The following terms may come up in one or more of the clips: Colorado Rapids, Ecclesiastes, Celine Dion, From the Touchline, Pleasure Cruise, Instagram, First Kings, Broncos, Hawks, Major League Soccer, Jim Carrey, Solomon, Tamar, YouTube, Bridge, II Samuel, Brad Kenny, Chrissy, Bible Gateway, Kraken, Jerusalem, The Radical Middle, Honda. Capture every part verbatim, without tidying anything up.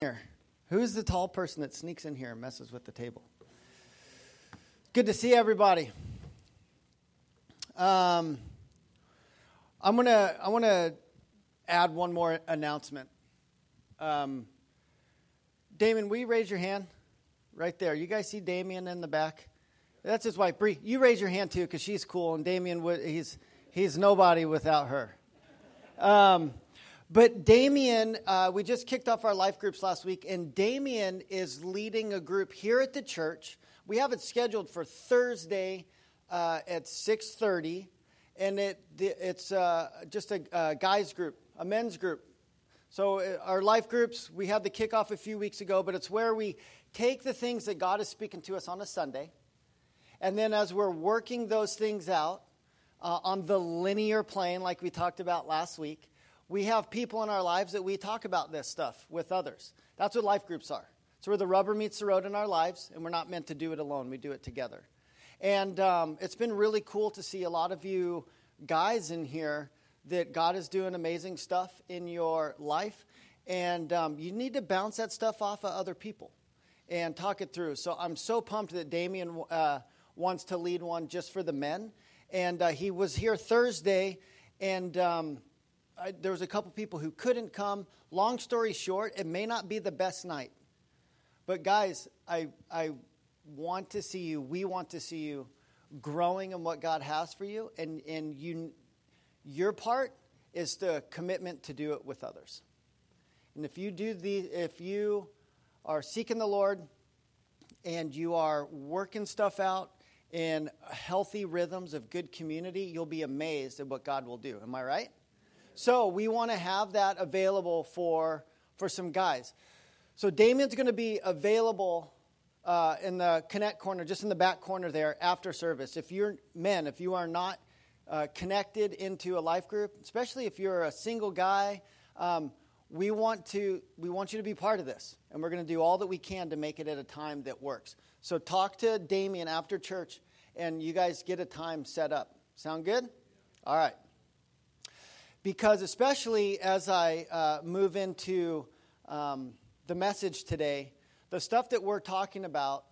Here. Who's the tall person that sneaks in here and messes with the table? Good to see everybody. Um, I'm gonna. I want to add one more announcement. Um, Damon, will you raise your hand right there? You guys see Damien in the back? That's his wife, Bree. You raise your hand too, because she's cool, and Damien, he's he's nobody without her. Um, But Damien, uh, we just kicked off our life groups last week, and Damien is leading a group here at the church. We have it scheduled for Thursday uh, at six thirty, and it it's uh, just a, a guys group, a men's group. So our life groups, we had the kickoff a few weeks ago, but it's where we take the things that God is speaking to us on a Sunday, and then as we're working those things out uh, on the linear plane like we talked about last week, we have people in our lives that we talk about this stuff with others. That's what life groups are. It's where the rubber meets the road in our lives, and we're not meant to do it alone. We do it together. And um, it's been really cool to see a lot of you guys in here that God is doing amazing stuff in your life. And um, you need to bounce that stuff off of other people and talk it through. So I'm so pumped that Damien uh, wants to lead one just for the men. And uh, he was here Thursday, and... Um, I, there was a couple people who couldn't come. Long story short, it may not be the best night. But guys, I I want to see you, we want to see you growing in what God has for you. And, and you, your part is the commitment to do it with others. And if you do the, if you are seeking the Lord and you are working stuff out in healthy rhythms of good community, you'll be amazed at what God will do. Am I right? So we want to have that available for for some guys. So Damien's going to be available uh, in the Connect corner, just in the back corner there after service. If you're men, if you are not uh, connected into a life group, especially if you're a single guy, um, we want to we want you to be part of this, and we're going to do all that we can to make it at a time that works. So talk to Damien after church, and you guys get a time set up. Sound good? All right. Because especially as I uh, move into um, the message today, the stuff that we're talking about,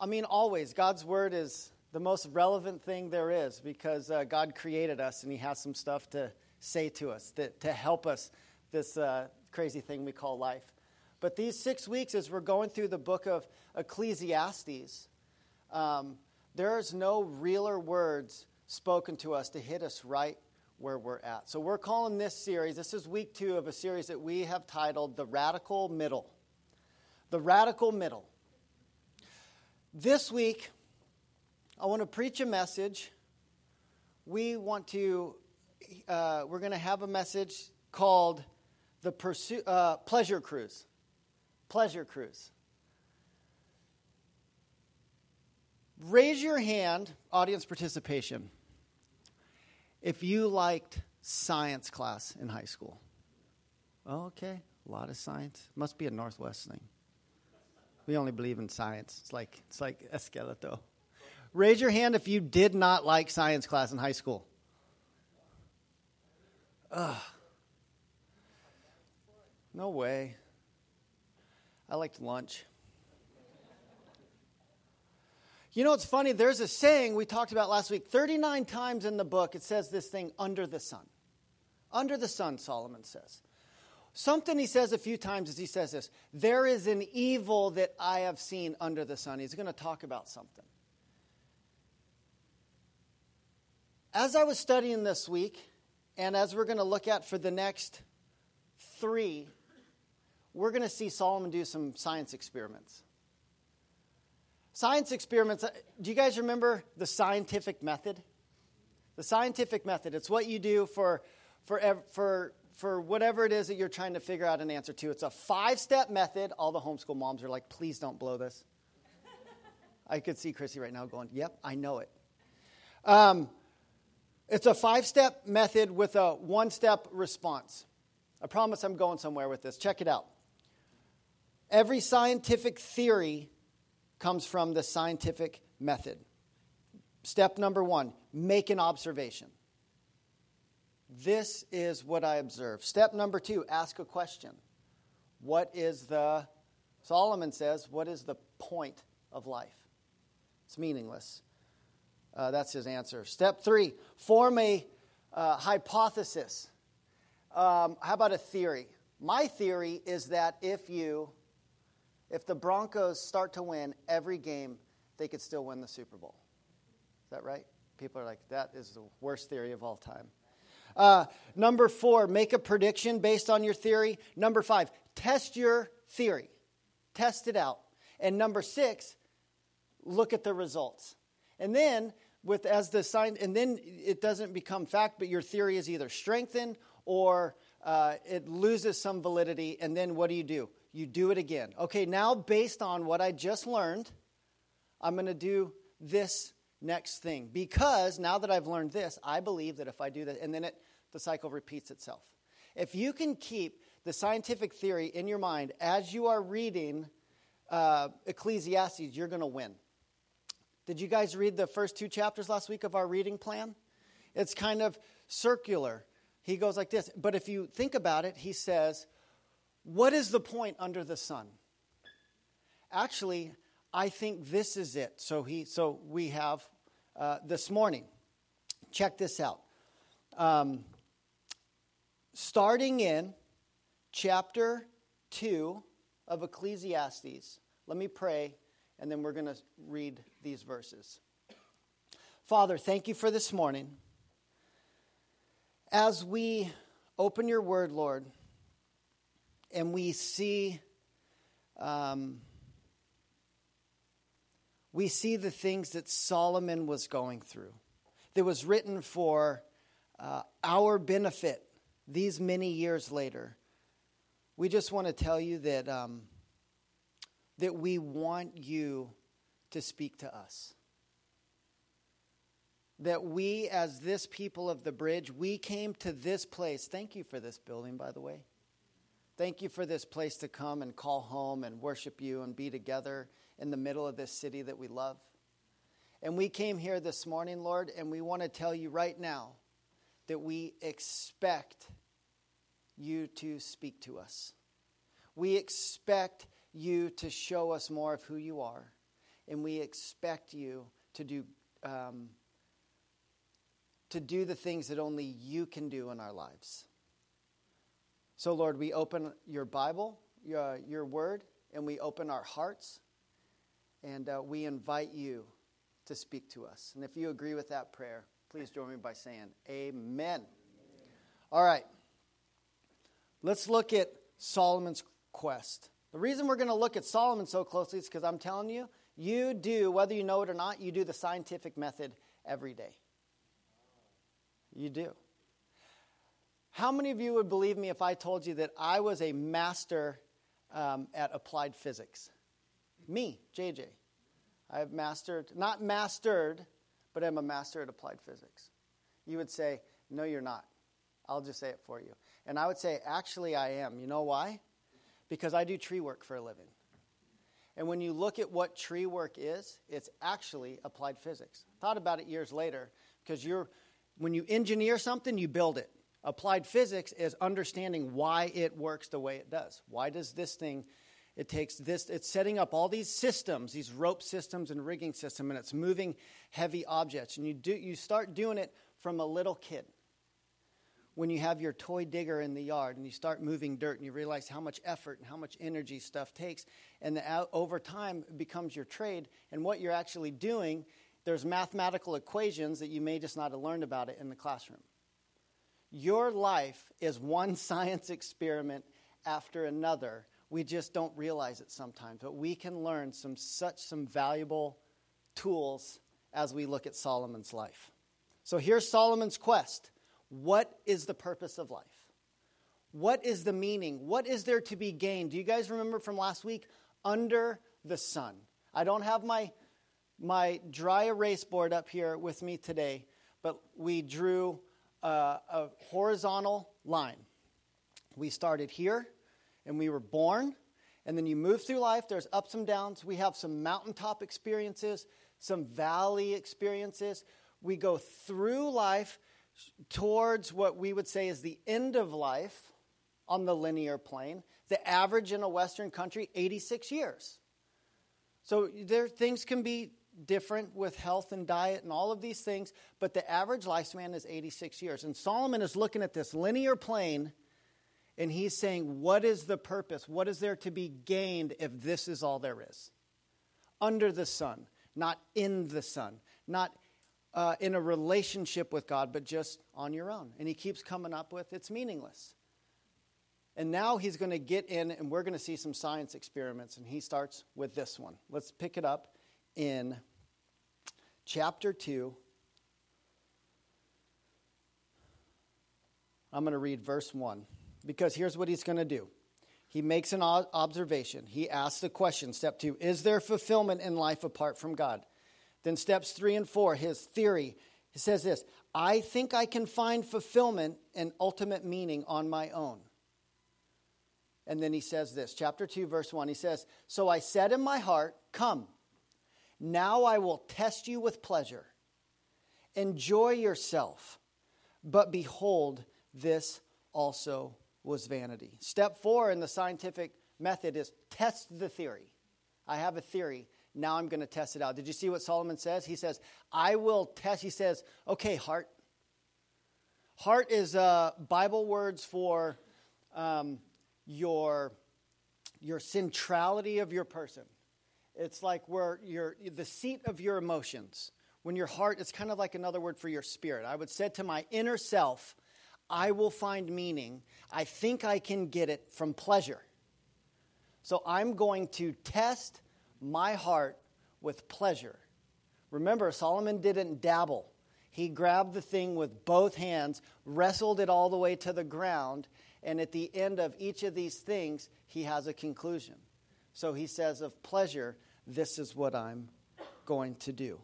I mean, always, God's word is the most relevant thing there is, because uh, God created us and he has some stuff to say to us, that, to help us, this uh, crazy thing we call life. But these six weeks, as we're going through the book of Ecclesiastes, um, there is no realer words spoken to us to hit us right where we're at. So we're calling this series, this is week two of a series that we have titled The Radical Middle. The Radical Middle. This week, I want to preach a message. We want to, uh, we're going to have a message called the Pursu- uh, Pleasure Cruise. Pleasure Cruise. Raise your hand, audience participation, if you liked science class in high school. Oh, okay, a lot of science. Must be a Northwest thing. We only believe in science. It's like it's like esqueleto. Raise your hand if you did not like science class in high school. Ugh. No way. I liked lunch. You know, it's funny, there's a saying we talked about last week. thirty-nine times in the book, it says this thing, under the sun. Under the sun, Solomon says. Something he says a few times is he says this, there is an evil that I have seen under the sun. He's going to talk about something. As I was studying this week, and as we're going to look at for the next three, we're going to see Solomon do some science experiments. Science experiments, do you guys remember the scientific method? The scientific method, it's what you do for for for for whatever it is that you're trying to figure out an answer to. It's a five-step method. All the homeschool moms are like, please don't blow this. I could see Chrissy right now going, yep, I know it. Um, it's a five-step method with a one-step response. I promise I'm going somewhere with this. Check it out. Every scientific theory comes from the scientific method. Step number one, make an observation. This is what I observe. Step number two, ask a question. What is the Solomon says, what is the point of life? It's meaningless. Uh, that's his answer. Step three, form a uh, hypothesis. Um, how about a theory? My theory is that if you, if the Broncos start to win every game, they could still win the Super Bowl. Is that right? People are like, that is the worst theory of all time. Uh, number four, make a prediction based on your theory. Number five, test your theory. Test it out. And number six, look at the results. And then, with as the sign, and then it doesn't become fact, but your theory is either strengthened or uh, it loses some validity. And then what do you do? You do it again. Okay, now based on what I just learned, I'm going to do this next thing. Because now that I've learned this, I believe that if I do that, and then it, the cycle repeats itself. If you can keep the scientific theory in your mind as you are reading uh, Ecclesiastes, you're going to win. Did you guys read the first two chapters last week of our reading plan? It's kind of circular. He goes like this. But if you think about it, he says, what is the point under the sun? Actually, I think this is it. So he, so we have uh, this morning. Check this out. Um, starting in chapter two of Ecclesiastes, let me pray, and then we're going to read these verses. Father, thank you for this morning. As we open your word, Lord, and we see... Um, We see the things that Solomon was going through that was written for uh, our benefit these many years later. We just want to tell you that um, that we want you to speak to us. That we, as this people of the Bridge, we came to this place. Thank you for this building, by the way. Thank you for this place to come and call home and worship you and be together in the middle of this city that we love. And we came here this morning, Lord, and we want to tell you right now that we expect you to speak to us. We expect you to show us more of who you are, and we expect you to do um, to do the things that only you can do in our lives. So, Lord, we open your Bible, your, your word, and we open our hearts. And uh, we invite you to speak to us. And if you agree with that prayer, please join me by saying amen. Amen. All right. Let's look at Solomon's quest. The reason we're going to look at Solomon so closely is because I'm telling you, you do, whether you know it or not, you do the scientific method every day. You do. How many of you would believe me if I told you that I was a master um, at applied physics? Me, J J. I've mastered, not mastered, but I'm a master at applied physics. You would say, no, you're not. I'll just say it for you. And I would say, actually, I am. You know why? Because I do tree work for a living. And when you look at what tree work is, it's actually applied physics. Thought about it years later, because you're, when you engineer something, you build it. Applied physics is understanding why it works the way it does. Why does this thing It takes this, it's setting up all these systems, these rope systems and rigging system, and it's moving heavy objects. And you do, you start doing it from a little kid. When you have your toy digger in the yard and you start moving dirt and you realize how much effort and how much energy stuff takes. And the, over time, it becomes your trade. And what you're actually doing, there's mathematical equations that you may just not have learned about it in the classroom. Your life is one science experiment after another. We just don't realize it sometimes, but we can learn some such some valuable tools as we look at Solomon's life. So here's Solomon's quest. What is the purpose of life? What is the meaning? What is there to be gained? Do you guys remember from last week? Under the sun. I don't have my, my dry erase board up here with me today, but we drew a, a horizontal line. We started here. And we were born, and then you move through life. There's ups and downs. We have some mountaintop experiences, some valley experiences. We go through life towards what we would say is the end of life on the linear plane. The average in a Western country, eighty-six years. So there, things can be different with health and diet and all of these things, but the average lifespan is eighty-six years. And Solomon is looking at this linear plane, and he's saying, what is the purpose? What is there to be gained if this is all there is? Under the sun, not in the sun, not uh, in a relationship with God, but just on your own. And he keeps coming up with, it's meaningless. And now he's going to get in, and we're going to see some science experiments, and he starts with this one. Let's pick it up in chapter two. I'm going to read verse one, because here's what he's going to do. He makes an observation. He asks the question, step two, is there fulfillment in life apart from God? Then steps three and four, his theory, he says this, I think I can find fulfillment and ultimate meaning on my own. And then he says this, chapter two, verse one, he says, so I said in my heart, come, now I will test you with pleasure. Enjoy yourself. But behold, this also was vanity. Step four in the scientific method is test the theory. I have a theory. Now I'm going to test it out. Did you see what Solomon says? He says, I will test. He says, okay, heart. Heart is uh, Bible words for... Um, your your centrality of your person. It's like where your the seat of your emotions. When your heart, it's kind of like another word for your spirit. I would say to my inner self, I will find meaning. I think I can get it from pleasure. So I'm going to test my heart with pleasure. Remember, Solomon didn't dabble. He grabbed the thing with both hands, wrestled it all the way to the ground, and at the end of each of these things, he has a conclusion. So he says of pleasure, this is what I'm going to do.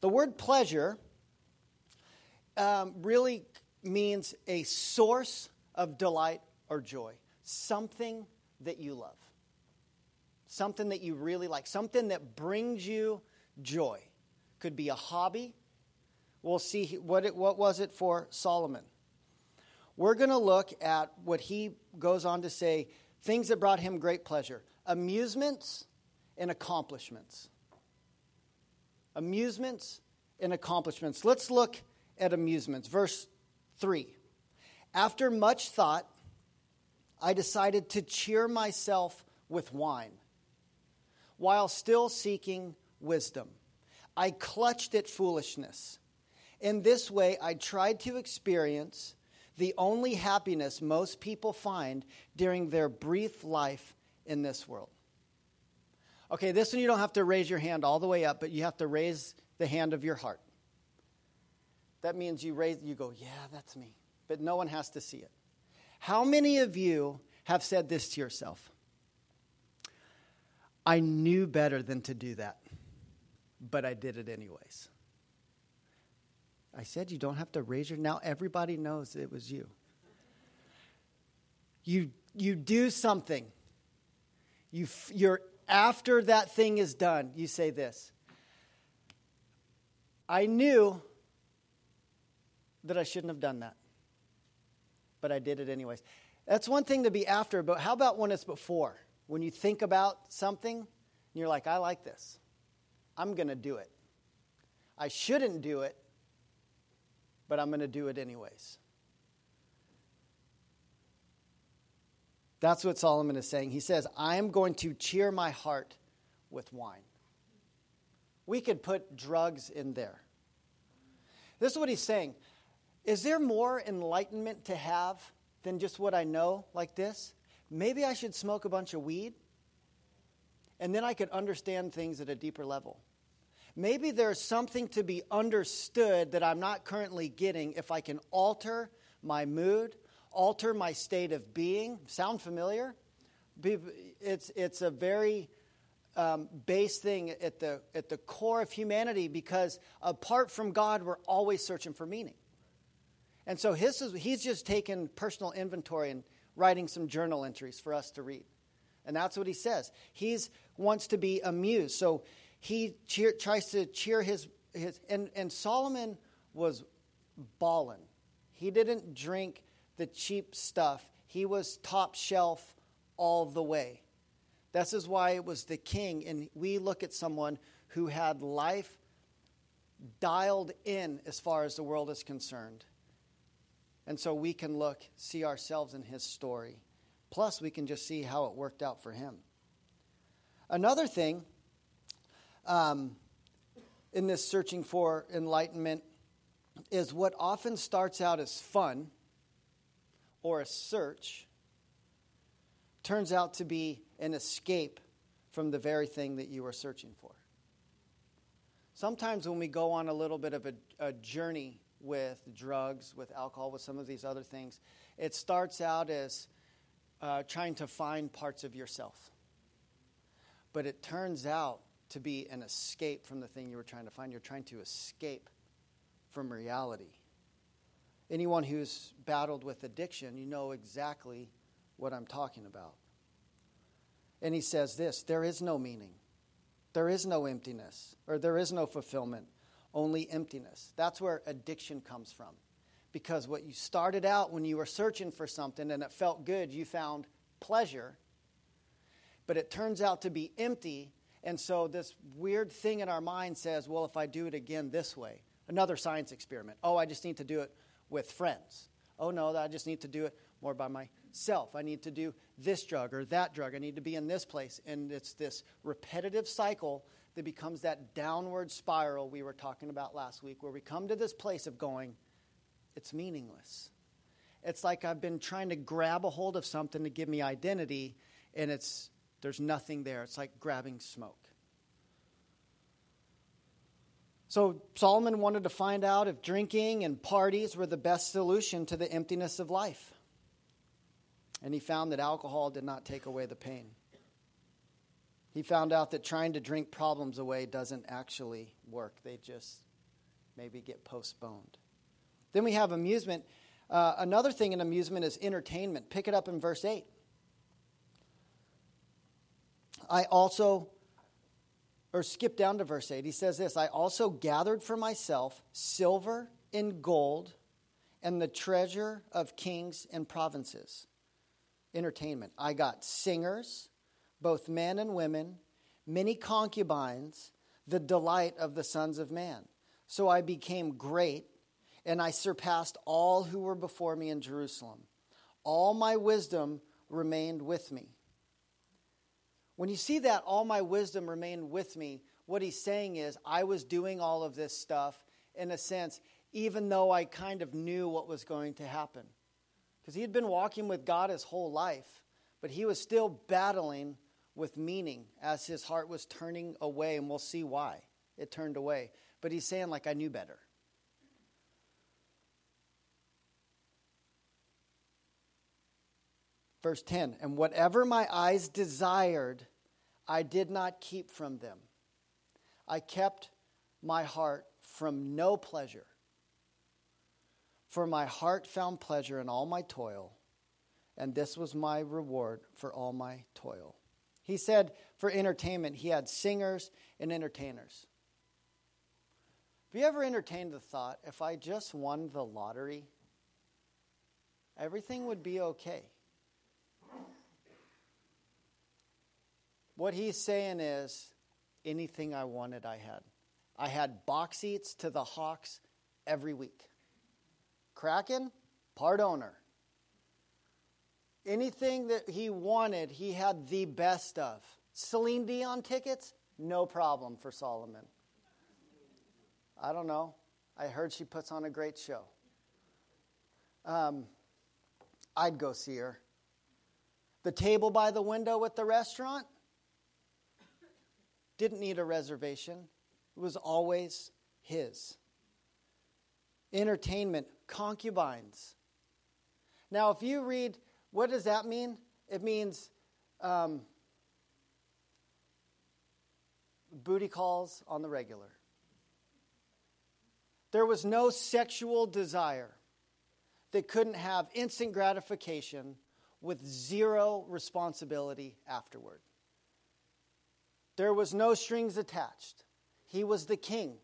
The word pleasure um, really means a source of delight or joy. Something that you love. Something that you really like. Something that brings you joy. Could be a hobby. We'll see what it, what was it for Solomon. We're going to look at what he goes on to say, things that brought him great pleasure, amusements and accomplishments. Amusements and accomplishments. Let's look at amusements. Verse three. After much thought, I decided to cheer myself with wine while still seeking wisdom. I clutched at foolishness. In this way, I tried to experience the only happiness most people find during their brief life in this world. Okay, this one you don't have to raise your hand all the way up, but you have to raise the hand of your heart. That means you raise, you go, yeah, that's me. But no one has to see it. How many of you have said this to yourself? I knew better than to do that, but I did it anyways. I said you don't have to raise your... Now everybody knows it was you. You you do something. You f- you're after that thing is done, you say this. I knew that I shouldn't have done that, but I did it anyways. That's one thing to be after, but how about when it's before? When you think about something, and you're like, I like this. I'm going to do it. I shouldn't do it, but I'm going to do it anyways. That's what Solomon is saying. He says, I am going to cheer my heart with wine. We could put drugs in there. This is what he's saying. Is there more enlightenment to have than just what I know like this? Maybe I should smoke a bunch of weed, and then I could understand things at a deeper level. Maybe there's something to be understood that I'm not currently getting if I can alter my mood, alter my state of being. Sound familiar? It's it's a very um, base thing at the at the core of humanity, because apart from God, we're always searching for meaning. And so his is, he's just taken personal inventory and writing some journal entries for us to read. And that's what he says. He wants to be amused. So He cheer, tries to cheer his, his and, and Solomon was balling. He didn't drink the cheap stuff. He was top shelf all the way. This is why it was the king. And we look at someone who had life dialed in as far as the world is concerned. And so we can look, see ourselves in his story. Plus, we can just see how it worked out for him. Another thing um, in this searching for enlightenment is what often starts out as fun or a search turns out to be an escape from the very thing that you were searching for. Sometimes when we go on a little bit of a, a journey with drugs, with alcohol, with some of these other things, it starts out as uh, trying to find parts of yourself. But it turns out to be an escape from the thing you were trying to find. You're trying to escape from reality. Anyone who's battled with addiction, you know exactly what I'm talking about. And he says this, there is no meaning. There is no emptiness, or there is no fulfillment, only emptiness. That's where addiction comes from. Because what you started out when you were searching for something and it felt good, you found pleasure, but it turns out to be empty. And so this weird thing in our mind says, well, if I do it again this way, another science experiment. Oh, I just need to do it with friends. Oh, no, I just need to do it more by myself. I need to do this drug or that drug. I need to be in this place. And it's this repetitive cycle that becomes that downward spiral we were talking about last week, where we come to this place of going, it's meaningless. It's like I've been trying to grab a hold of something to give me identity, and it's there's nothing there. It's like grabbing smoke. So Solomon wanted to find out if drinking and parties were the best solution to the emptiness of life. And he found that alcohol did not take away the pain. He found out that trying to drink problems away doesn't actually work. They just maybe get postponed. Then we have amusement. Uh, another thing in amusement is entertainment. Pick it up in verse eight. I also, or skip down to verse eight. He says this, I also gathered for myself silver and gold and the treasure of kings and provinces. Entertainment. I got singers, both men and women, many concubines, the delight of the sons of man. So I became great, and I surpassed all who were before me in Jerusalem. All my wisdom remained with me. When you see that, all my wisdom remained with me, what he's saying is, I was doing all of this stuff, in a sense, even though I kind of knew what was going to happen. Because he had been walking with God his whole life, but he was still battling with meaning as his heart was turning away, and we'll see why it turned away. But he's saying, like, I knew better. Verse ten, and whatever my eyes desired, I did not keep from them. I kept my heart from no pleasure. For my heart found pleasure in all my toil, and this was my reward for all my toil. He said for entertainment, he had singers and entertainers. Have you ever entertained the thought, if I just won the lottery, everything would be okay? What he's saying is, anything I wanted, I had. I had box seats to the Hawks every week. Kraken, part owner. Anything that he wanted, he had the best of. Celine Dion tickets, no problem for Solomon. I don't know. I heard she puts on a great show. Um, I'd go see her. The table by the window at the restaurant didn't need a reservation. It was always his. Entertainment, concubines. Now, if you read, what does that mean? It means um, booty calls on the regular. There was no sexual desire that couldn't have instant gratification with zero responsibility afterward. There was no strings attached. He was the king.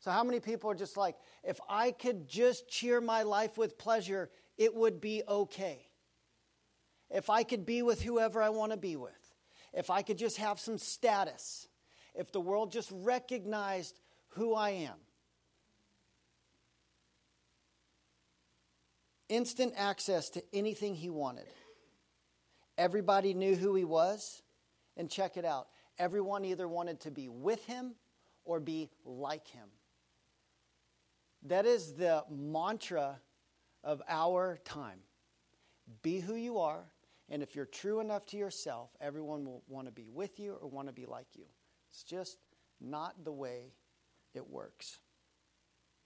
So how many people are just like, if I could just cheer my life with pleasure, it would be okay. if I could be with whoever I want to be with, if I could just have some status, if the world just recognized who I am. Instant access to anything he wanted. Everybody knew who he was. And check it out. Everyone either wanted to be with him or be like him. That is the mantra of our time. Be who you are, and if you're true enough to yourself, everyone will want to be with you or want to be like you. It's just not the way it works.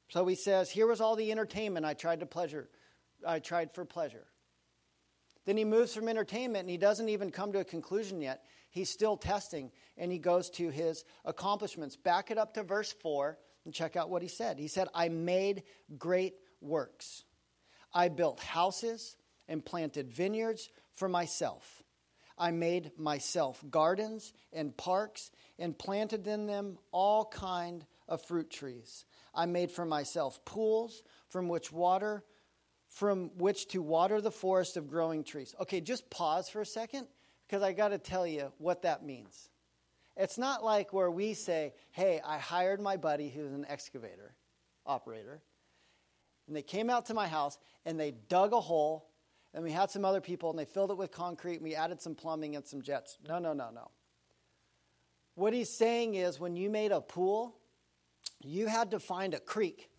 So he says, here was all the entertainment I tried to pleasure. I tried for pleasure. Then he moves from entertainment, and he doesn't even come to a conclusion yet. He's still testing, and he goes to his accomplishments. Back it up to verse four and check out what he said. He said, I made great works. I built houses and planted vineyards for myself. I made myself gardens and parks and planted in them all kind of fruit trees. I made for myself pools from which water from which to water the forest of growing trees. Okay, just pause for a second, because I got to tell you what that means. It's not like where we say, hey, I hired my buddy who's an excavator operator, and they came out to my house, and they dug a hole, and we had some other people, and they filled it with concrete, and we added some plumbing and some jets. No, no, no, no. What he's saying is when you made a pool, you had to find a creek,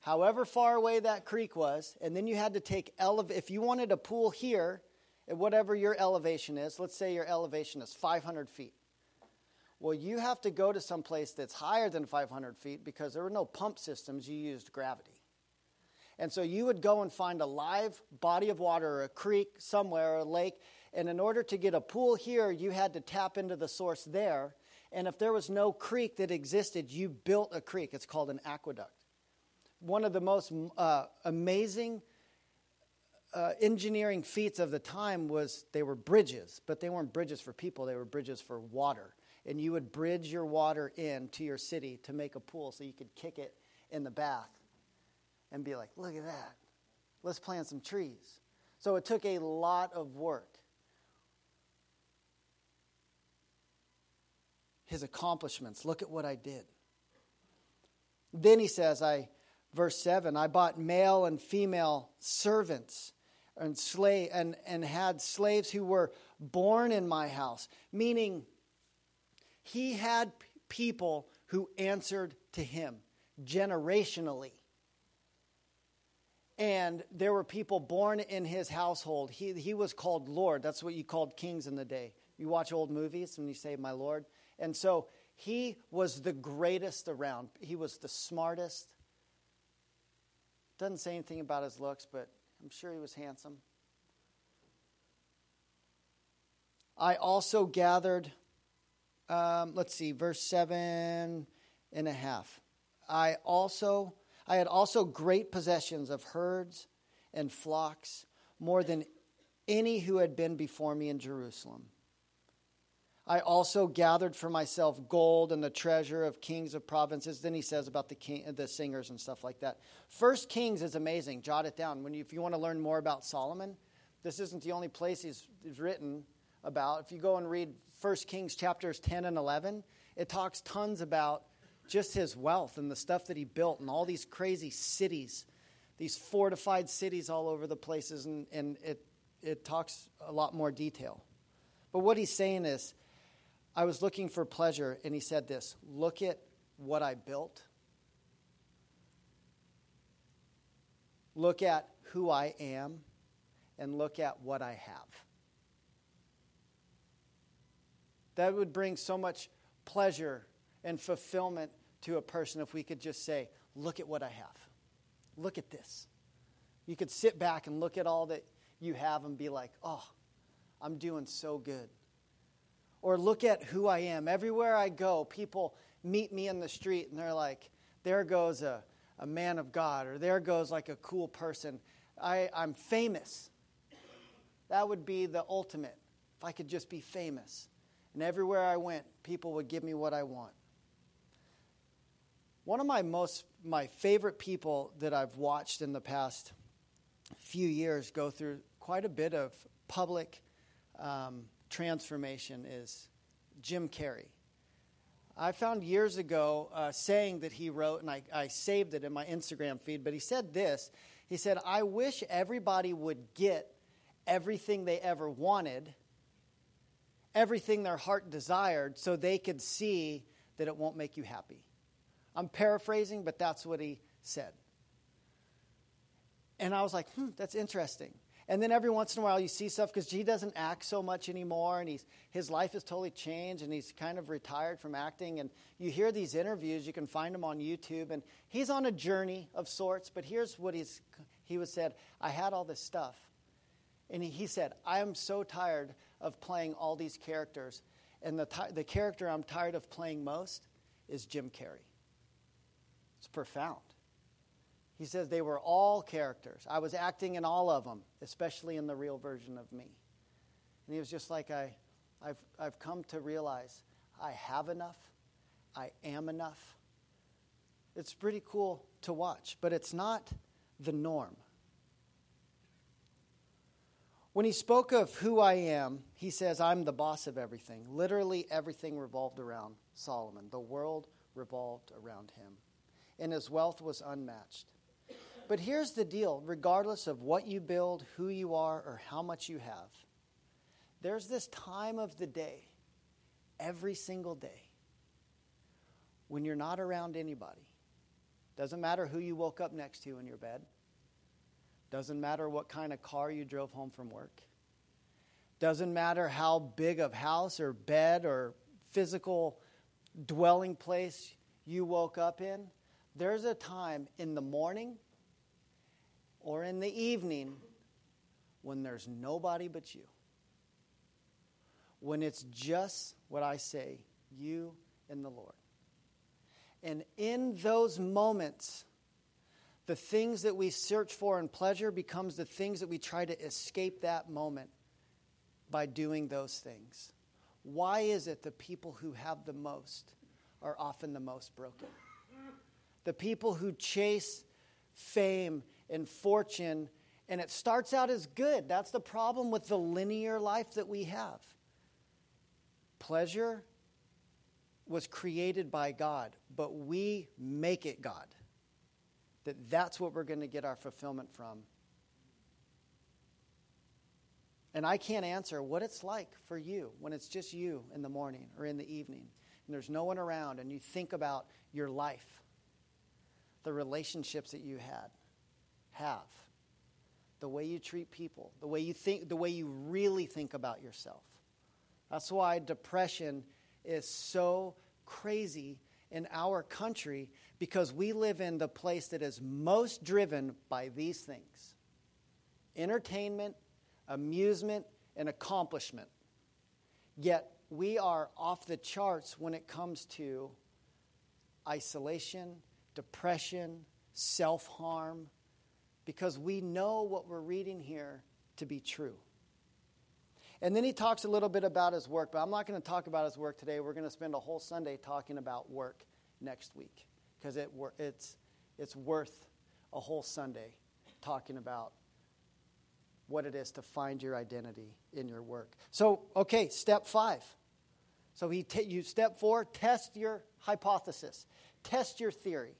however far away that creek was, and then you had to take, ele- if you wanted a pool here, at whatever your elevation is, let's say your elevation is five hundred feet. Well, you have to go to some place that's higher than five hundred feet because there were no pump systems, you used gravity. And so you would go and find a live body of water or a creek somewhere or a lake, and in order to get a pool here, you had to tap into the source there, and if there was no creek that existed, you built a creek. It's called an aqueduct. One of the most uh, amazing uh, engineering feats of the time was they were bridges, but they weren't bridges for people. They were bridges for water. And you would bridge your water in to your city to make a pool so you could kick it in the bath and be like, look at that. Let's plant some trees. So it took a lot of work. His accomplishments. Look at what I did. Then he says, I... Verse seven, I bought male and female servants and slave and, and had slaves who were born in my house. Meaning he had people who answered to him generationally. And there were people born in his household. He he was called Lord. That's what you called kings in the day. You watch old movies and you say, my Lord. And so he was the greatest around. He was the smartest. Doesn't say anything about his looks, but I'm sure he was handsome. I also gathered, um, let's see, verse seven and a half. I also, I had also great possessions of herds and flocks, more than any who had been before me in Jerusalem. I also gathered for myself gold and the treasure of kings of provinces. Then he says about the king, the singers and stuff like that. First Kings is amazing. Jot it down. When you, if you want to learn more about Solomon, this isn't the only place he's written about. If you go and read First Kings chapters ten and eleven, it talks tons about just his wealth and the stuff that he built and all these crazy cities, these fortified cities all over the places, and, and it, it talks a lot more detail. But what he's saying is, I was looking for pleasure, and he said this, look at what I built. Look at who I am, and look at what I have. That would bring so much pleasure and fulfillment to a person if we could just say, look at what I have. Look at this. You could sit back and look at all that you have and be like, oh, I'm doing so good. Or look at who I am. Everywhere I go, people meet me in the street and they're like, there goes a, a man of God, or there goes like a cool person. I, I'm famous. That would be the ultimate, if I could just be famous. And everywhere I went, people would give me what I want. One of my most, my favorite people that I've watched in the past few years go through quite a bit of public um, transformation is Jim Carrey. I found years ago a saying that he wrote, and I, I saved it in my Instagram feed, but he said this. He said, I wish everybody would get everything they ever wanted, everything their heart desired, so they could see that it won't make you happy. I'm paraphrasing, but that's what he said. And I was like, hmm, that's interesting. And then every once in a while you see stuff, because he doesn't act so much anymore, and he's his life is totally changed, and he's kind of retired from acting. And you hear these interviews. You can find him on YouTube. And he's on a journey of sorts, but here's what he's he was said, I had all this stuff. And he, he said, I am so tired of playing all these characters, and the the character I'm tired of playing most is Jim Carrey. It's profound. He says they were all characters. I was acting in all of them, especially in the real version of me. And he was just like, I, I've, I've come to realize I have enough. I am enough. It's pretty cool to watch, but it's not the norm. When he spoke of who I am, he says, I'm the boss of everything. Literally everything revolved around Solomon. The world revolved around him. And his wealth was unmatched. But here's the deal, regardless of what you build, who you are, or how much you have, there's this time of the day, every single day, when you're not around anybody. Doesn't matter who you woke up next to in your bed. Doesn't matter what kind of car you drove home from work. Doesn't matter how big of house or bed or physical dwelling place you woke up in. There's a time in the morning or in the evening when there's nobody but you. When it's just what I say, you and the Lord. And in those moments, the things that we search for in pleasure becomes the things that we try to escape that moment by doing those things. Why is it the people who have the most are often the most broken? The people who chase fame and fortune, and it starts out as good. That's the problem with the linear life that we have. Pleasure was created by God, but we make it God. That that's what we're going to get our fulfillment from. And I can't answer what it's like for you when it's just you in the morning or in the evening, and there's no one around, and you think about your life, the relationships that you had, have, the way you treat people, the way you think, the way you really think about yourself. That's why depression is so crazy in our country, because we live in the place that is most driven by these things: entertainment, amusement, and accomplishment. Yet we are off the charts when it comes to isolation, depression, self-harm, because we know what we're reading here to be true. And then he talks a little bit about his work, but I'm not going to talk about his work today. We're going to spend a whole Sunday talking about work next week, because it, it's, it's worth a whole Sunday talking about what it is to find your identity in your work. So, okay, step five. So he t- you step four, test your hypothesis. Test your theory.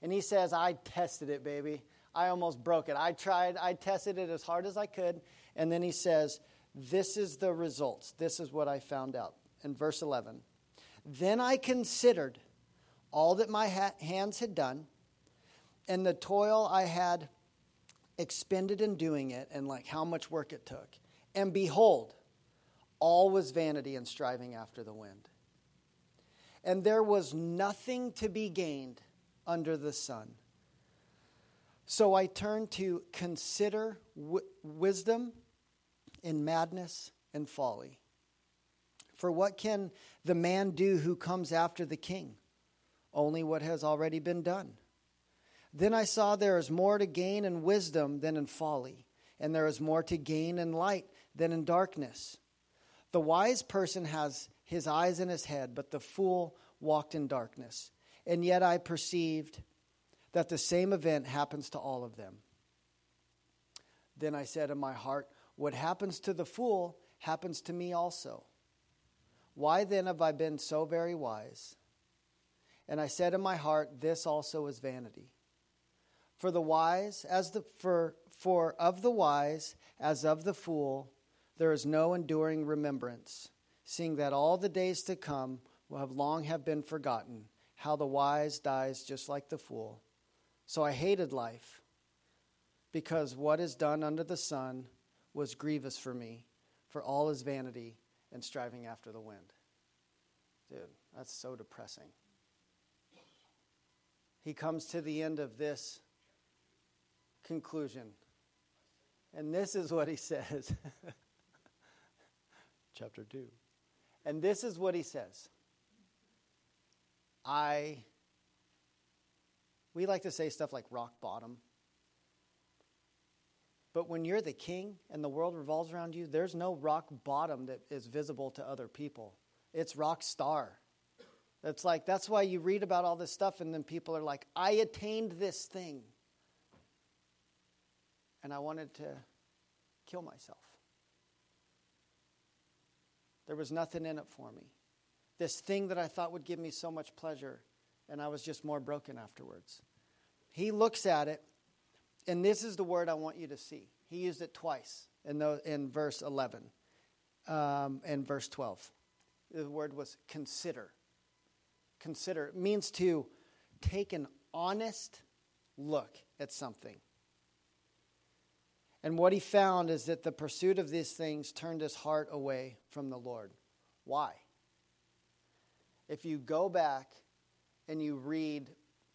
And he says, I tested it, baby. I almost broke it. I tried. I tested it as hard as I could. And then he says, this is the results. This is what I found out. In verse eleven, then I considered all that my ha- hands had done and the toil I had expended in doing it, and like how much work it took. And behold, all was vanity and striving after the wind. And there was nothing to be gained under the sun. So I turned to consider w- wisdom and madness and folly. For what can the man do who comes after the king? Only what has already been done. Then I saw there is more to gain in wisdom than in folly, and there is more to gain in light than in darkness. The wise person has his eyes in his head, but the fool walked in darkness. And yet I perceived that the same event happens to all of them. Then I said in my heart, What happens to the fool happens to me also. Why then have I been so very wise? And I said in my heart, this also is vanity. For the wise, as the for for of the wise as of the fool, there is no enduring remembrance, seeing that all the days to come will have long have been forgotten, how the wise dies just like the fool. So I hated life, because what is done under the sun was grievous for me, for all is vanity and striving after the wind. Dude, that's so depressing. He comes to the end of this conclusion, and this is what he says. Chapter two. And this is what he says. I, we like to say stuff like rock bottom. But when you're the king and the world revolves around you, there's no rock bottom that is visible to other people. It's rock star. It's like, that's why you read about all this stuff and then people are like, I attained this thing. And I wanted to kill myself. There was nothing in it for me. This thing that I thought would give me so much pleasure, and I was just more broken afterwards. He looks at it, and this is the word I want you to see. He used it twice in, the, in verse eleven um, and verse twelve. The word was consider. Consider. It means to take an honest look at something. And what he found is that the pursuit of these things turned his heart away from the Lord. Why? If you go back and you read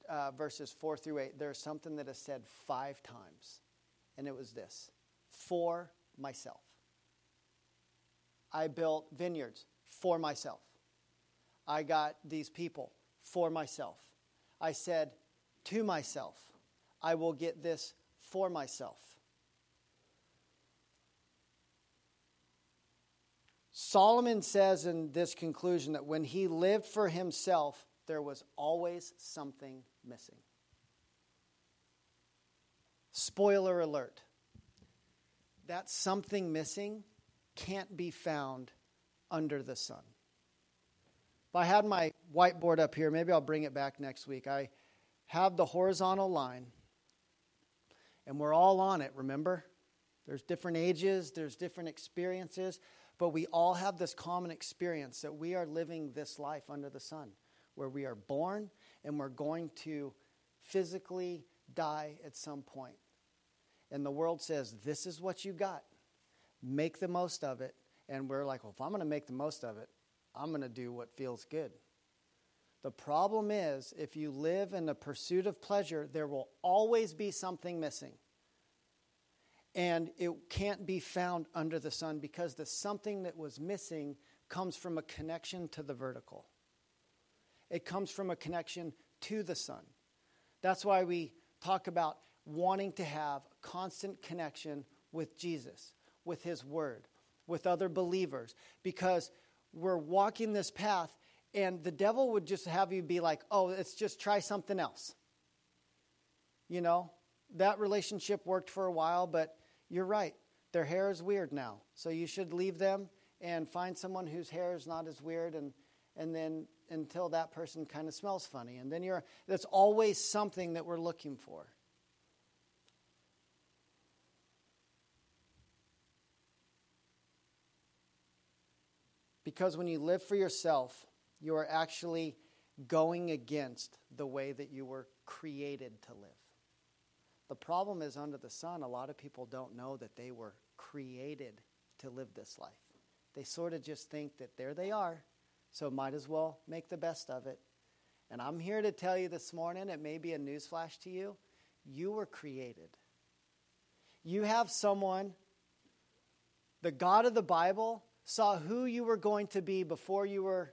uh, verses four through eight, there's something that is said five times. And it was this: for myself. I built vineyards for myself. I got these people for myself. I said to myself, I will get this for myself. Solomon says in this conclusion that when he lived for himself, there was always something missing. Spoiler alert. That something missing can't be found under the sun. If I had my whiteboard up here, maybe I'll bring it back next week. I have the horizontal line, and we're all on it, remember? There's different ages, there's different experiences. But we all have this common experience that we are living this life under the sun, where we are born and we're going to physically die at some point. And the world says, this is what you got. Make the most of it. And we're like, well, if I'm going to make the most of it, I'm going to do what feels good. The problem is, if you live in the pursuit of pleasure, there will always be something missing. And it can't be found under the sun, because the something that was missing comes from a connection to the vertical. It comes from a connection to the sun. That's why we talk about wanting to have constant connection with Jesus, with his word, with other believers, because we're walking this path and the devil would just have you be like, oh, let's just try something else. You know, that relationship worked for a while, but you're right. Their hair is weird now. So you should leave them and find someone whose hair is not as weird, and and then until that person kind of smells funny. And then you're, that's always something that we're looking for. Because when you live for yourself, you are actually going against the way that you were created to live. The problem is, under the sun, a lot of people don't know that they were created to live this life. They sort of just think that there they are, so might as well make the best of it. And I'm here to tell you this morning, it may be a newsflash to you, you were created. You have someone, the God of the Bible saw who you were going to be before you were,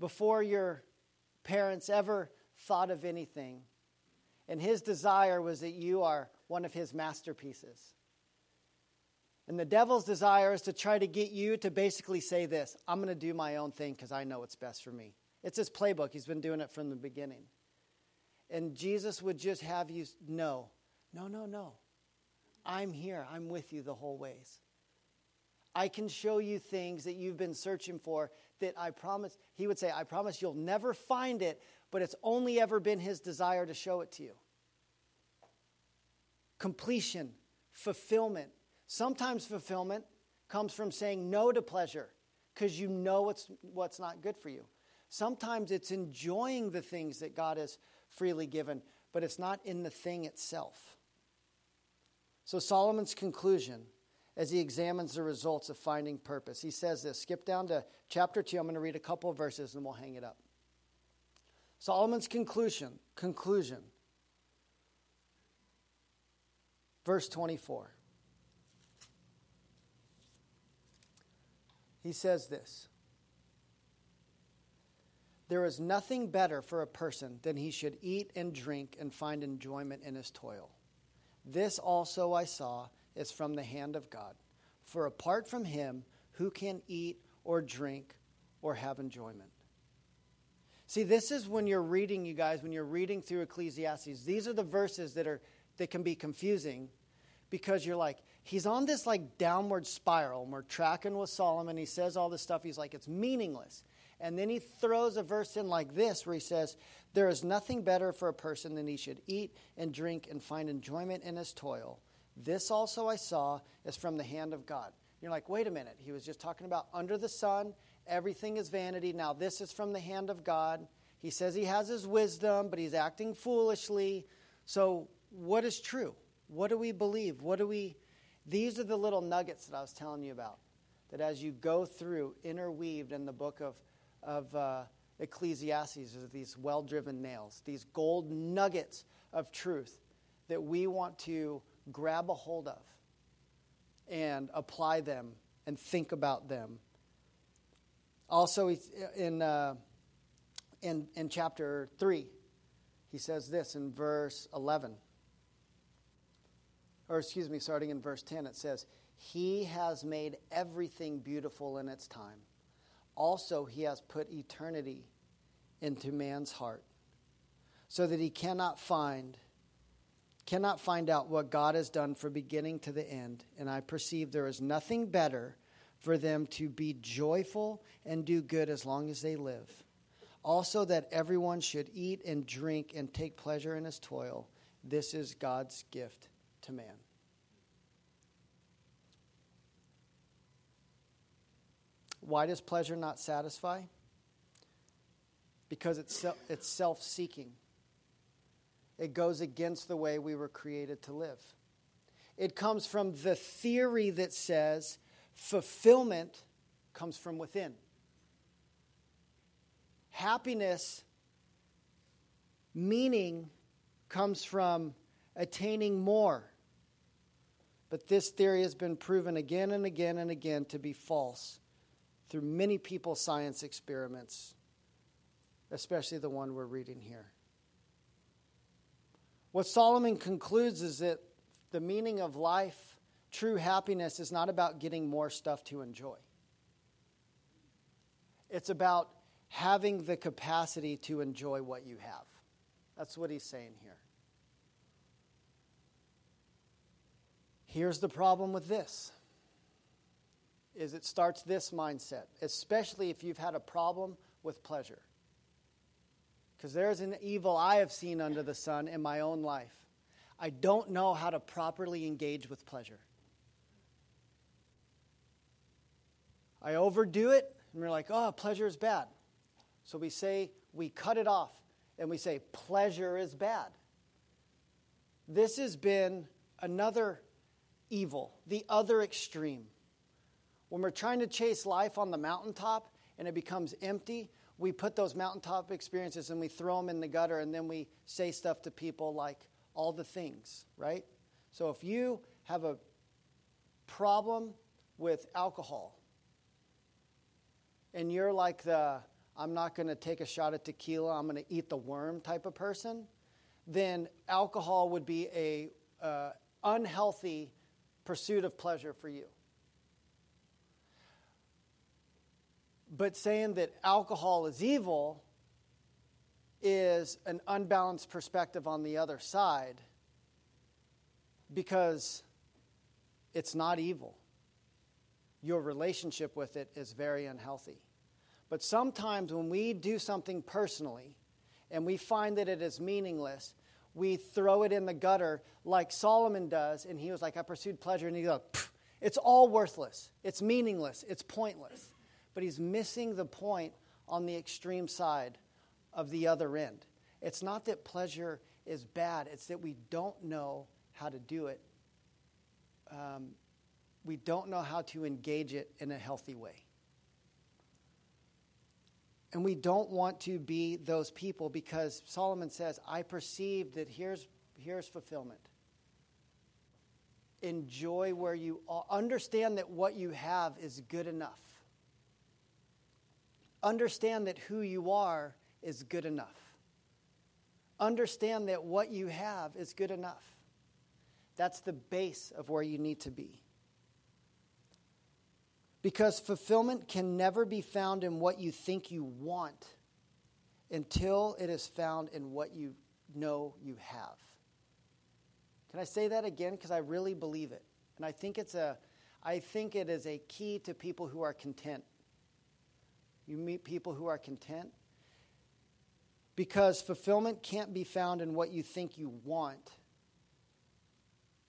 before your parents ever thought of anything. And his desire was that you are one of his masterpieces. And the devil's desire is to try to get you to basically say this: I'm going to do my own thing because I know what's best for me. It's his playbook. He's been doing it from the beginning. And Jesus would just have you know, no, no, no. I'm here. I'm with you the whole ways. I can show you things that you've been searching for that I promise. He would say, I promise you'll never find it, but it's only ever been his desire to show it to you. Completion, fulfillment. Sometimes fulfillment comes from saying no to pleasure because you know what's, what's not good for you. Sometimes it's enjoying the things that God has freely given, but it's not in the thing itself. So Solomon's conclusion as he examines the results of finding purpose, he says this. Skip down to chapter two. I'm going to read a couple of verses and we'll hang it up. Solomon's conclusion, conclusion, verse twenty-four. He says this. There is nothing better for a person than he should eat and drink and find enjoyment in his toil. This also I saw is from the hand of God. For apart from him, who can eat or drink or have enjoyment? See, this is when you're reading, you guys, when you're reading through Ecclesiastes, these are the verses that are that can be confusing because you're like, he's on this like downward spiral and we're tracking with Solomon. He says all this stuff. He's like, it's meaningless. And then he throws a verse in like this where he says, there is nothing better for a person than he should eat and drink and find enjoyment in his toil. This also I saw is from the hand of God. You're like, wait a minute. He was just talking about under the sun, everything is vanity. Now this is from the hand of God. He says he has his wisdom, but he's acting foolishly. So what is true? What do we believe? What do we, these are the little nuggets that I was telling you about, that as you go through, interweaved in the book of of uh, Ecclesiastes are these well-driven nails, these gold nuggets of truth that we want to grab a hold of and apply them and think about them. Also in uh, in, in chapter three, he says this in verse eleven. Or excuse me, starting in verse ten, it says, he has made everything beautiful in its time. Also, he has put eternity into man's heart so that he cannot find, cannot find out what God has done from beginning to the end. And I perceive there is nothing better for them to be joyful and do good as long as they live. Also, that everyone should eat and drink and take pleasure in his toil. This is God's gift to man. Why does pleasure not satisfy? Because it's it's self-seeking. It goes against the way we were created to live. It comes from the theory that says fulfillment comes from within. Happiness, meaning, comes from attaining more. But this theory has been proven again and again and again to be false through many people's science experiments, especially the one we're reading here. What Solomon concludes is that the meaning of life, true happiness, is not about getting more stuff to enjoy. It's about having the capacity to enjoy what you have. That's what he's saying here. Here's the problem with this. Is it starts this mindset, especially if you've had a problem with pleasure. Because there's an evil I have seen under the sun in my own life. I don't know how to properly engage with pleasure. I overdo it, and we're like, oh, pleasure is bad. So we say, we cut it off, and we say, pleasure is bad. This has been another evil, the other extreme. When we're trying to chase life on the mountaintop and it becomes empty, we put those mountaintop experiences and we throw them in the gutter, and then we say stuff to people like all the things, right? So if you have a problem with alcohol and you're like the, I'm not going to take a shot at tequila, I'm going to eat the worm type of person, then alcohol would be a uh, unhealthy pursuit of pleasure for you. But saying that alcohol is evil is an unbalanced perspective on the other side, because It's not evil. Your relationship with it is very unhealthy. But sometimes when we do something personally and we find that it is meaningless, we throw it in the gutter like Solomon does. And he was like, I pursued pleasure. And he goes, it's all worthless. It's meaningless. It's pointless. But he's missing the point on the extreme side of the other end. It's not that pleasure is bad. It's that we don't know how to do it. Um, we don't know how to engage it in a healthy way. And we don't want to be those people because Solomon says, I perceive that here's here's fulfillment. Enjoy where you are. Understand that what you have is good enough. Understand that who you are is good enough. Understand that what you have is good enough. That's the base of where you need to be. Because fulfillment can never be found in what you think you want until it is found in what you know you have. Can I say that again? Because I really believe it. And I think it's a, I think it is a key to people who are content. You meet people who are content. Because fulfillment can't be found in what you think you want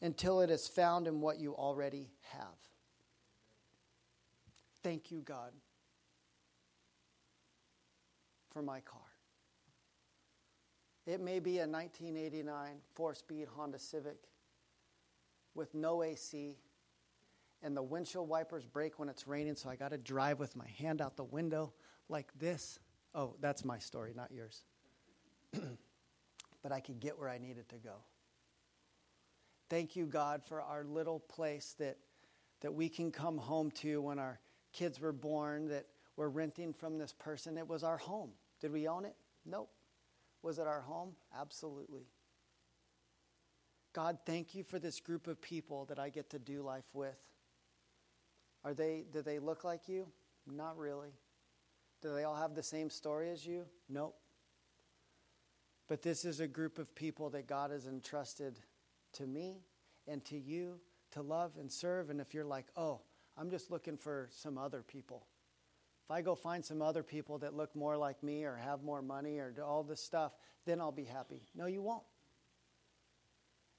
until it is found in what you already have. Thank you, God, for my car. It may be a nineteen eighty-nine four-speed Honda Civic with no A C, and the windshield wipers break when it's raining, so I got to drive with my hand out the window like this. Oh, that's my story, not yours. But I could get where I needed to go. Thank you, God, for our little place that that we can come home to when our kids were born, that we're renting from this person. It was our home. Did we own it? Nope. Was it our home? Absolutely. God, thank you for this group of people that I get to do life with. Are they, do they look like you? Not really. Do they all have the same story as you? Nope. But this is a group of people that God has entrusted to me and to you to love and serve. And if you're like, oh, I'm just looking for some other people. If I go find some other people that look more like me or have more money or do all this stuff, then I'll be happy. No, you won't.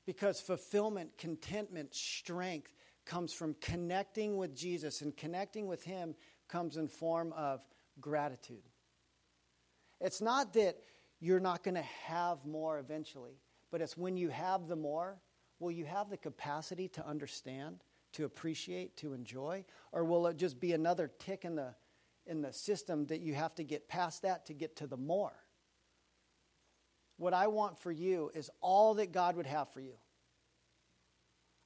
Because fulfillment, contentment, strength comes from connecting with Jesus, and connecting with him comes in form of gratitude. It's not that you're not going to have more eventually, but it's when you have the more, will you have the capacity to understand, to appreciate, to enjoy? Or will it just be another tick in the in the system that you have to get past that to get to the more? What I want for you is all that God would have for you.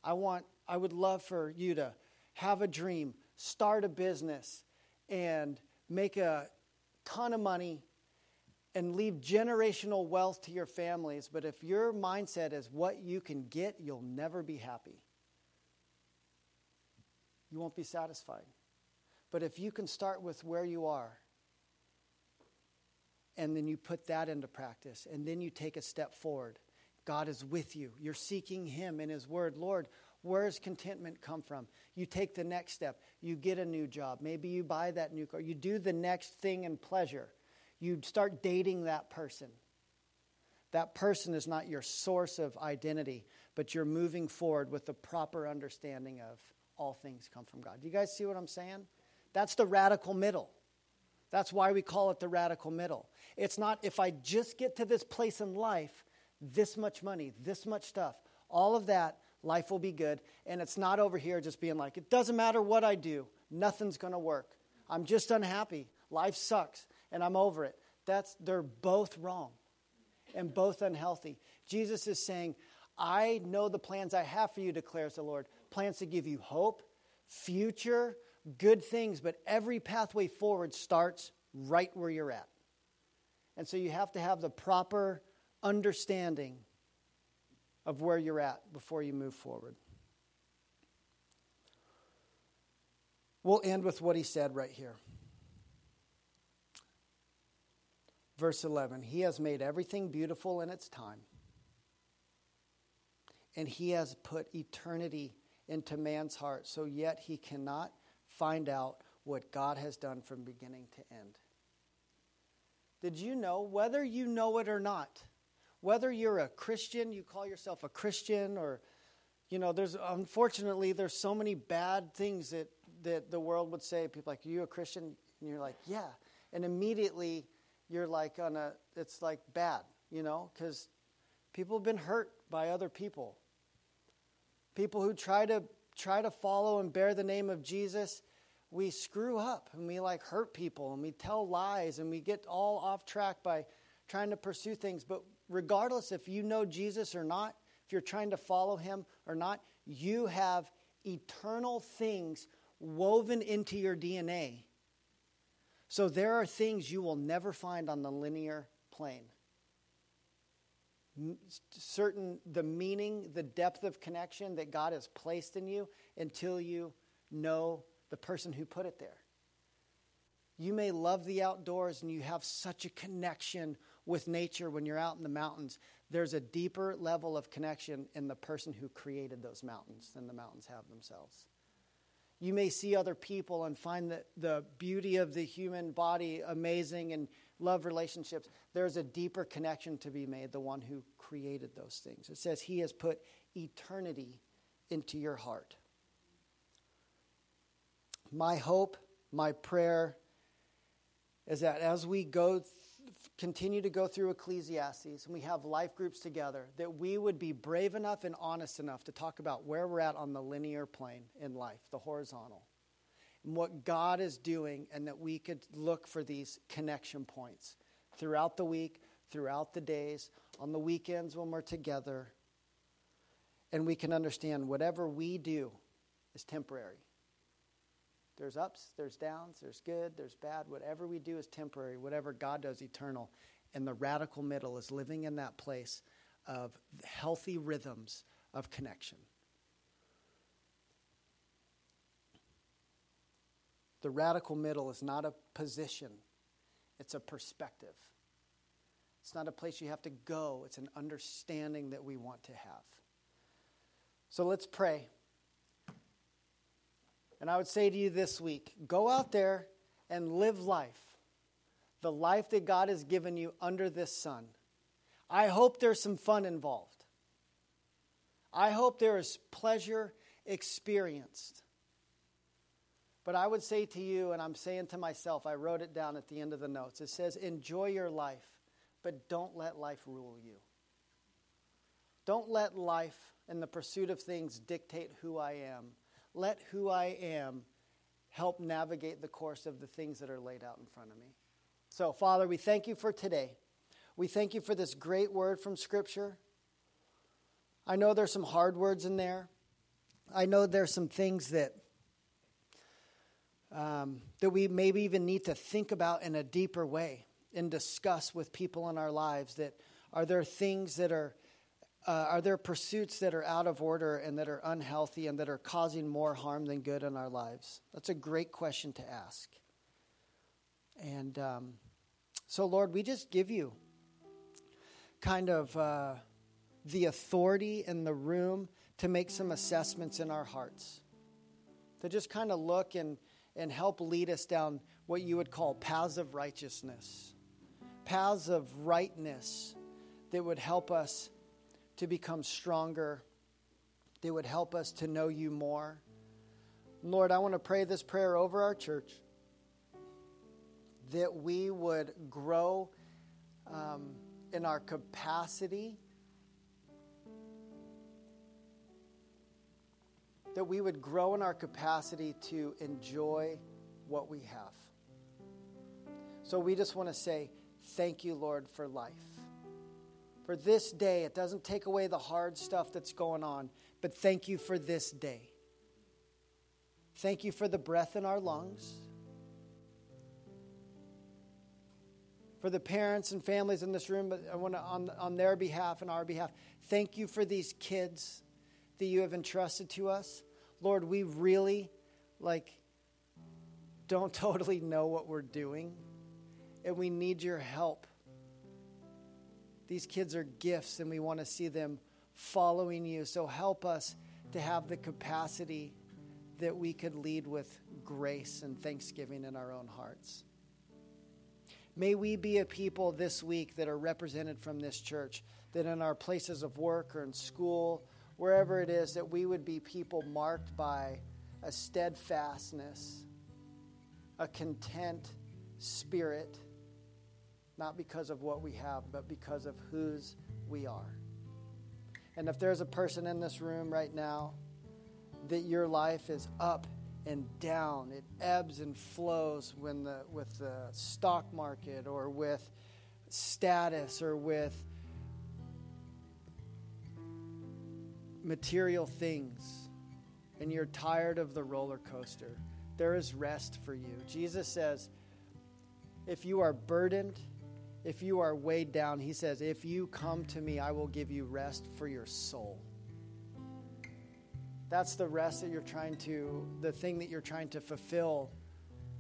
I want, I would love for you to have a dream, start a business, and make a ton of money and leave generational wealth to your families. But if your mindset is what you can get, you'll never be happy. You won't be satisfied. But if you can start with where you are, and then you put that into practice, and then you take a step forward, God is with you. You're seeking him in his word. Lord, where does contentment come from? You take the next step. You get a new job. Maybe you buy that new car. You do the next thing in pleasure. You start dating that person. That person is not your source of identity, but you're moving forward with the proper understanding of all things come from God. Do you guys see what I'm saying? That's the radical middle. That's why we call it the radical middle. It's not if I just get to this place in life, this much money, this much stuff, all of that, life will be good. And it's not over here just being like, it doesn't matter what I do, nothing's going to work. I'm just unhappy. Life sucks. And I'm over it. That's, they're both wrong and both unhealthy. Jesus is saying, I know the plans I have for you, declares the Lord. Plans to give you hope, future, good things, but every pathway forward starts right where you're at. And so you have to have the proper understanding of where you're at before you move forward. We'll end with what he said right here. Verse eleven, he has made everything beautiful in its time, and he has put eternity into man's heart, so yet he cannot find out what God has done from beginning to end. Did you know, whether you know it or not, whether you're a Christian, you call yourself a Christian, or, you know, there's, unfortunately, there's so many bad things that, that the world would say. People are like, are you a Christian? And you're like, yeah. And immediately you're like on a, it's like bad, you know, because people have been hurt by other people. People who try to try to follow and bear the name of Jesus, we screw up and we like hurt people and we tell lies and we get all off track by trying to pursue things. But regardless if you know Jesus or not, if you're trying to follow him or not, you have eternal things woven into your D N A. So there are things you will never find on the linear plane. Certain, the meaning, the depth of connection that God has placed in you until you know the person who put it there. You may love the outdoors and you have such a connection with nature when you're out in the mountains. There's a deeper level of connection in the person who created those mountains than the mountains have themselves. You may see other people and find the, the beauty of the human body amazing and love relationships. There's a deeper connection to be made, the one who created those things. It says he has put eternity into your heart. My hope, my prayer is that as we go th- continue to go through Ecclesiastes and we have life groups together, that we would be brave enough and honest enough to talk about where we're at on the linear plane in life, the horizontal, and what God is doing, and that we could look for these connection points throughout the week, throughout the days, on the weekends when we're together, and we can understand whatever we do is temporary. There's ups, there's downs, there's good, there's bad. Whatever we do is temporary. Whatever God does, eternal. And the radical middle is living in that place of healthy rhythms of connection. The radical middle is not a position. It's a perspective. It's not a place you have to go. It's an understanding that we want to have. So let's pray. And I would say to you this week, go out there and live life, the life that God has given you under this sun. I hope there's some fun involved. I hope there is pleasure experienced. But I would say to you, and I'm saying to myself, I wrote it down at the end of the notes. It says, enjoy your life, but don't let life rule you. Don't let life and the pursuit of things dictate who I am. Let who I am help navigate the course of the things that are laid out in front of me. So, Father, we thank you for today. We thank you for this great word from Scripture. I know there's some hard words in there. I know there's some things that um, that we maybe even need to think about in a deeper way and discuss with people in our lives. That are there things that are Uh, are there pursuits that are out of order and that are unhealthy and that are causing more harm than good in our lives? That's a great question to ask. And um, so, Lord, we just give you kind of uh, the authority and the room to make some assessments in our hearts, to just kind of look and, and help lead us down what you would call paths of righteousness, paths of rightness that would help us to become stronger, that would help us to know you more. Lord, I want to pray this prayer over our church, that we would grow um, in our capacity, that we would grow in our capacity to enjoy what we have. So we just want to say, thank you, Lord, for life. For this day, it doesn't take away the hard stuff that's going on, but thank you for this day. Thank you for the breath in our lungs. For the parents and families in this room, I want to, on, on their behalf and our behalf, thank you for these kids that you have entrusted to us. Lord, we really, like, don't totally know what we're doing, and we need your help. These kids are gifts, and we want to see them following you. So help us to have the capacity that we could lead with grace and thanksgiving in our own hearts. May we be a people this week that are represented from this church, that in our places of work or in school, wherever it is, that we would be people marked by a steadfastness, a content spirit, not because of what we have, but because of whose we are. And if there's a person in this room right now that your life is up and down, it ebbs and flows when the with the stock market or with status or with material things, and you're tired of the roller coaster, there is rest for you. Jesus says, if you are burdened, if you are weighed down, he says, if you come to me, I will give you rest for your soul. That's the rest that you're trying to, the thing that you're trying to fulfill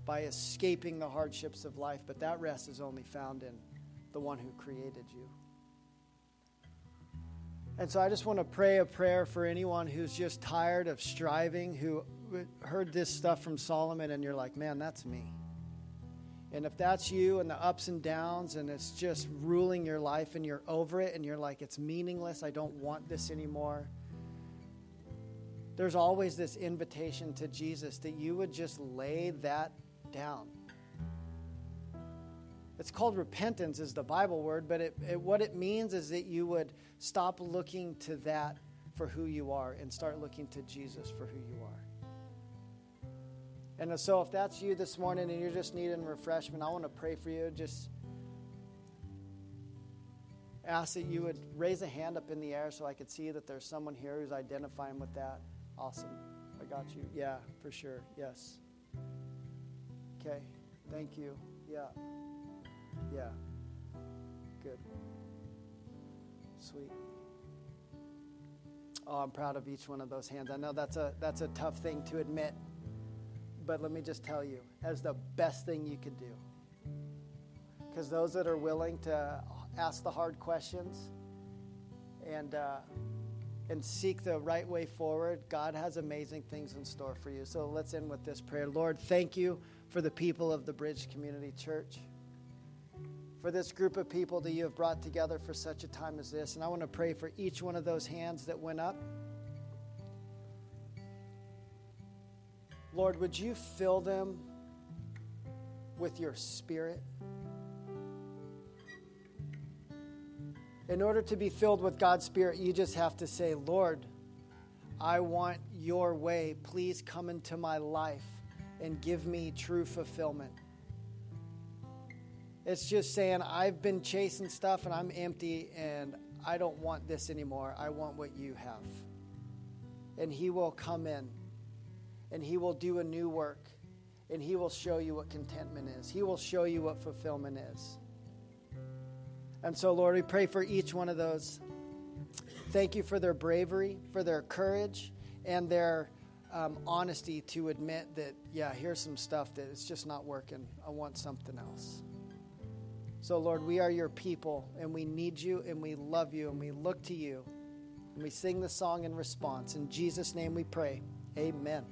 by escaping the hardships of life. But that rest is only found in the one who created you. And so I just want to pray a prayer for anyone who's just tired of striving, who heard this stuff from Solomon and you're like, man, that's me. And if that's you and the ups and downs and it's just ruling your life and you're over it and you're like, it's meaningless, I don't want this anymore. There's always this invitation to Jesus that you would just lay that down. It's called repentance is the Bible word, but it, it, what it means is that you would stop looking to that for who you are and start looking to Jesus for who you are. And so if that's you this morning and you're just needing refreshment, I want to pray for you. Just ask that you would raise a hand up in the air so I could see that there's someone here who's identifying with that. Awesome. I got you. Yeah, for sure. Yes. Okay. Thank you. Yeah. Yeah. Good. Sweet. Oh, I'm proud of each one of those hands. I know that's a that's a tough thing to admit, but let me just tell you, as the best thing you could do. Because those that are willing to ask the hard questions and uh, and seek the right way forward, God has amazing things in store for you. So let's end with this prayer. Lord, thank you for the people of the Bridge Community Church, for this group of people that you have brought together for such a time as this. And I want to pray for each one of those hands that went up. Lord, would you fill them with your spirit? In order to be filled with God's spirit, you just have to say, Lord, I want your way. Please come into my life and give me true fulfillment. It's just saying, I've been chasing stuff and I'm empty and I don't want this anymore. I want what you have. And he will come in and he will do a new work and he will show you what contentment is. He will show you what fulfillment is. And so, Lord, we pray for each one of those. Thank you for their bravery, for their courage, and their um, honesty to admit that, yeah, here's some stuff that it's just not working. I want something else. So, Lord, we are your people, and we need you, and we love you, and we look to you, and we sing the song in response. In Jesus' name we pray. Amen.